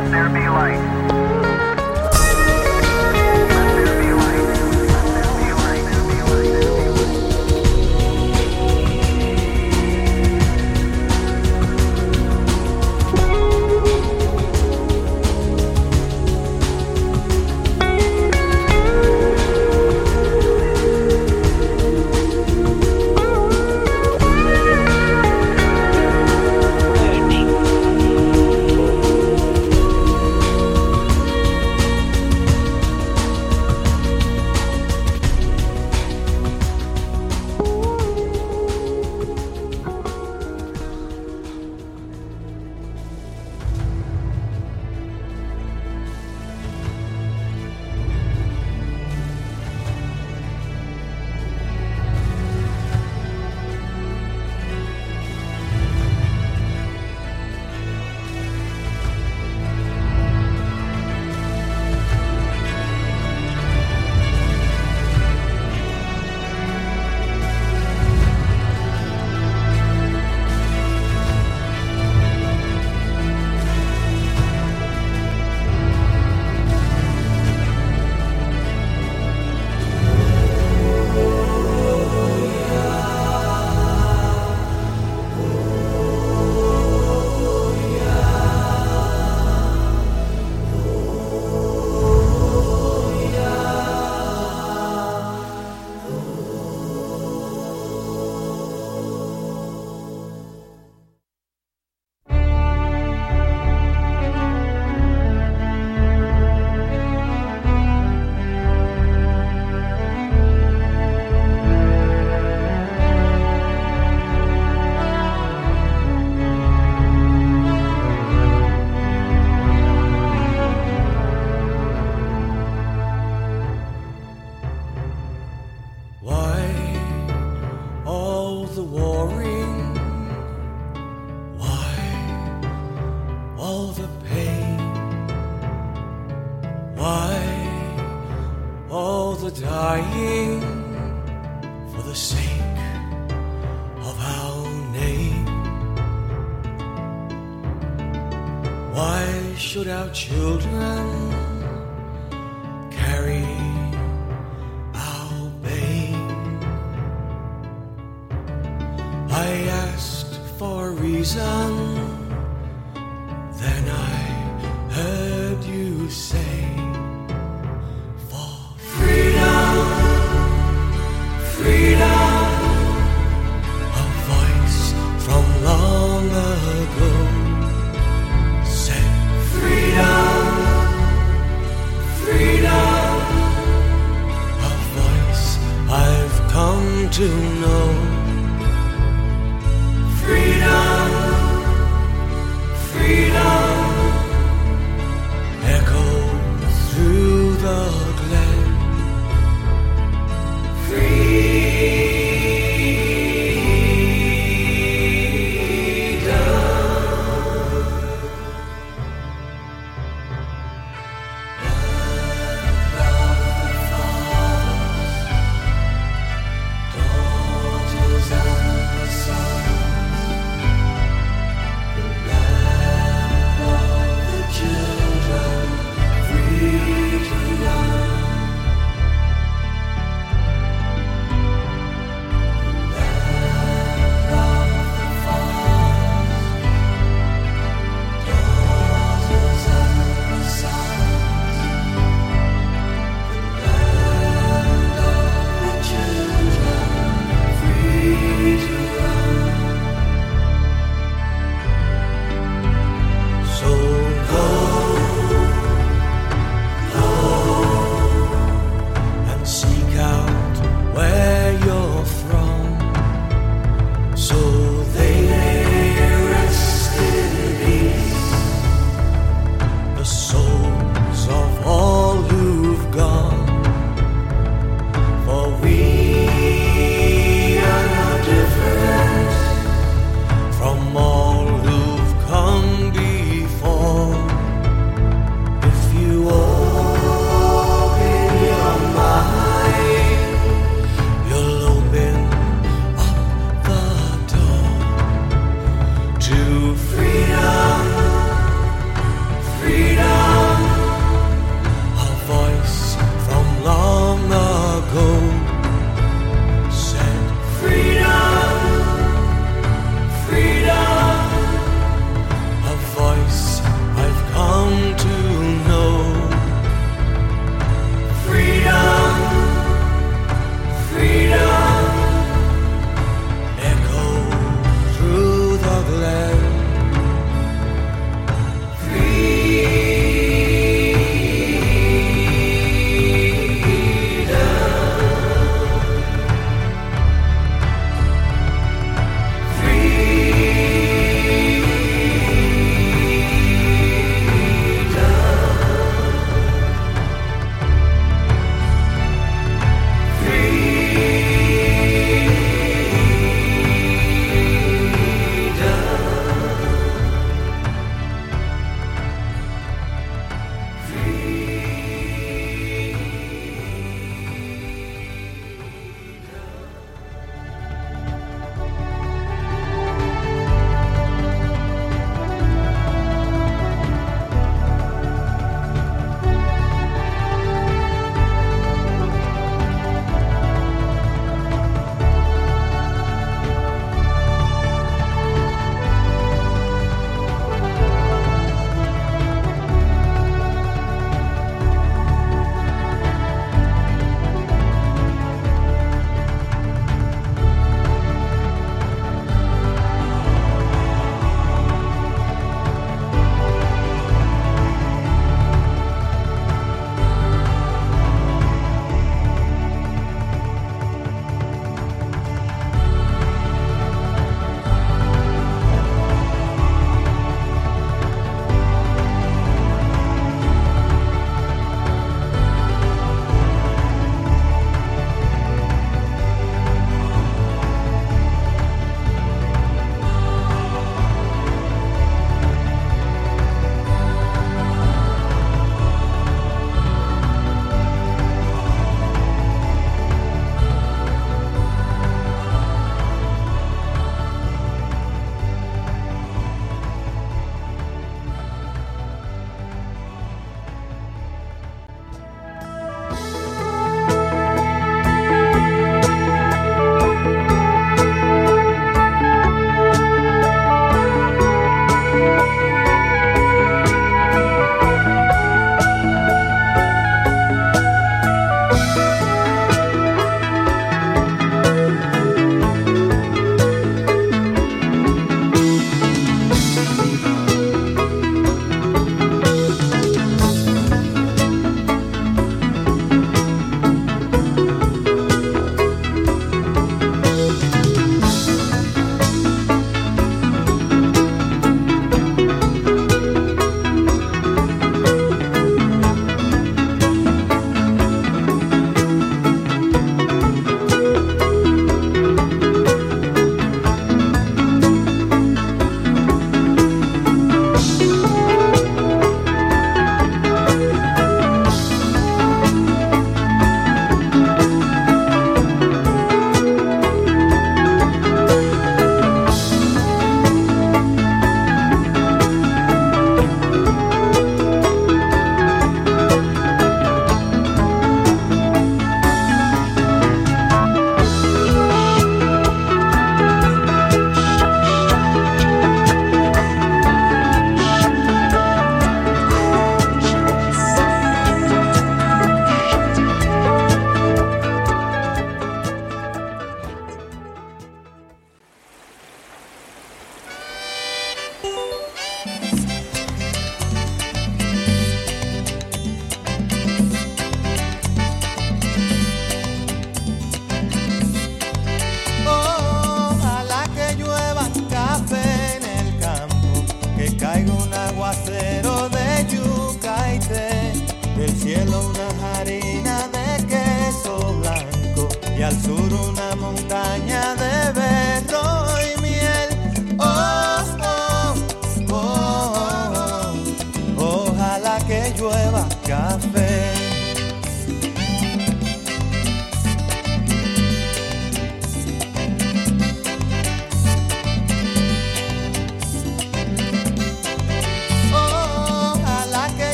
Let there be light.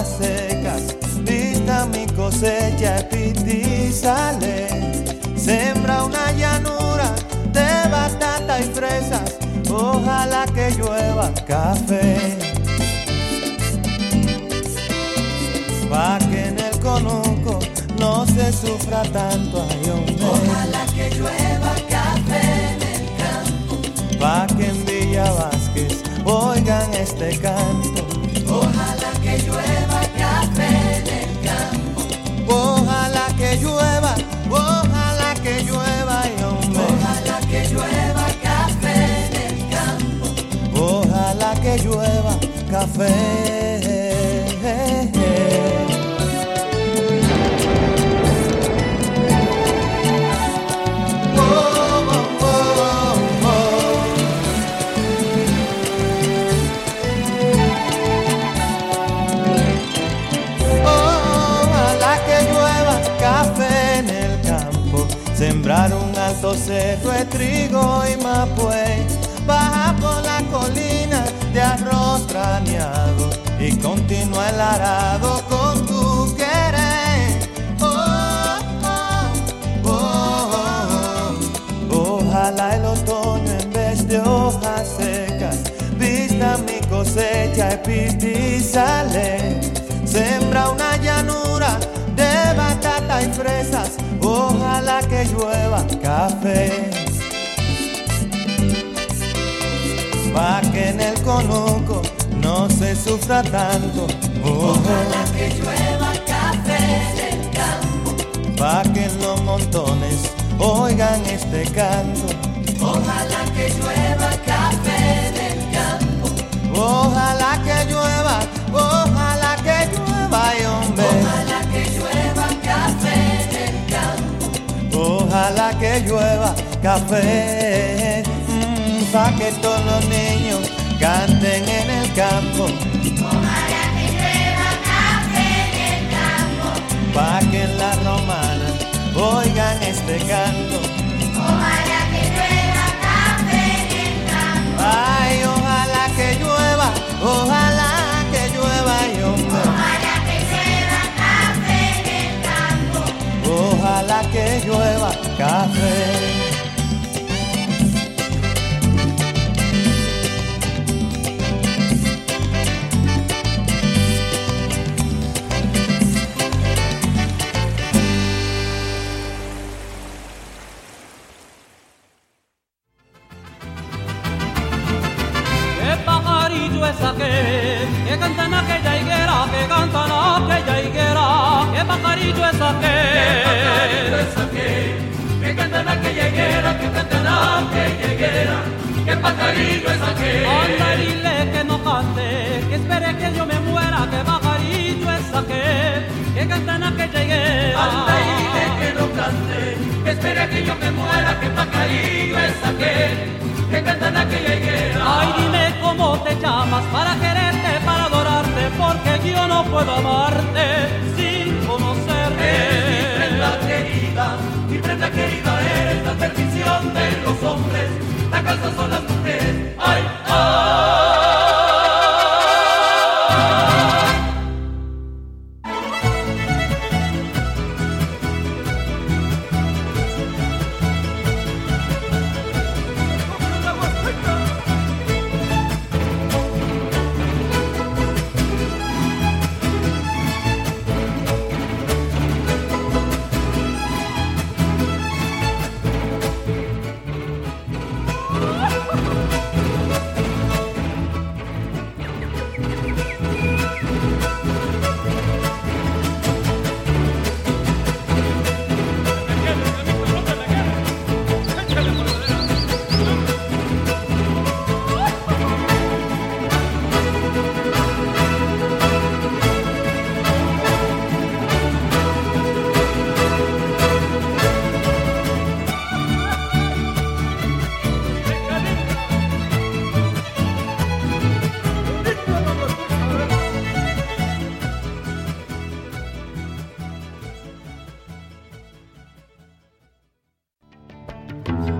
hojas secas, vista mi cosecha, epitizale. Sembra una llanura de batata y fresas, ojalá que llueva café, pa' que en el conuco no se sufra tanto ayón. Ojalá que llueva café en el campo, pa' que en Villa Vázquez oigan este canto. Ojalá que llueva café en el campo, ojalá que llueva, ojalá que llueva, y hombre, ojalá que llueva café en el campo, ojalá que llueva café. Sembrar un alto seto de trigo y mapué, baja por la colina de arroz traneado y continúa el arado con tu querer. Oh, oh, oh, oh, oh. Ojalá el otoño en vez de hojas secas vista mi cosecha, epitizale. Sembra una llanura de batata y fresas, ojalá que llueva café, pa' que en el conuco no se sufra tanto. Oh. Ojalá que llueva café en el campo, pa' que en los montones oigan este canto. Ojalá que llueva café en el campo, ojalá que llueva, ojalá que llueva, y hombre, ojalá que llueva café en el campo, ojalá que llueva café, pa' que todos los niños canten en el campo. Ojalá que llueva café en el campo, pa' que en la romana oigan este canto. Ojalá que llueva café en el campo, ay, ojalá que llueva, ojalá que llueva, y hombre, ojalá que llueva café. ¿Qué pajarillo es aquel que canta en aquella higuera, que canta en aquella higuera? ¿Qué pajarillo es aquel? Que canta en aquella higuera, que canta en aquella higuera, que pajarillo es aquel. Anda, dile que no cante, que espere que yo me muera, que pajarillo es aquel, que canta en aquella higuera. Anda, dile que no cante, que espere que yo me muera, que pajarillo es aquel, que canta en aquella higuera. Ay, dime cómo te llamas, para quererte, para adorarte, porque yo no puedo amarte sin conocerte. Es mi prenda querida, mi prenda querida, eres la perdición de los hombres, la casa son las mujeres. ¡Ay,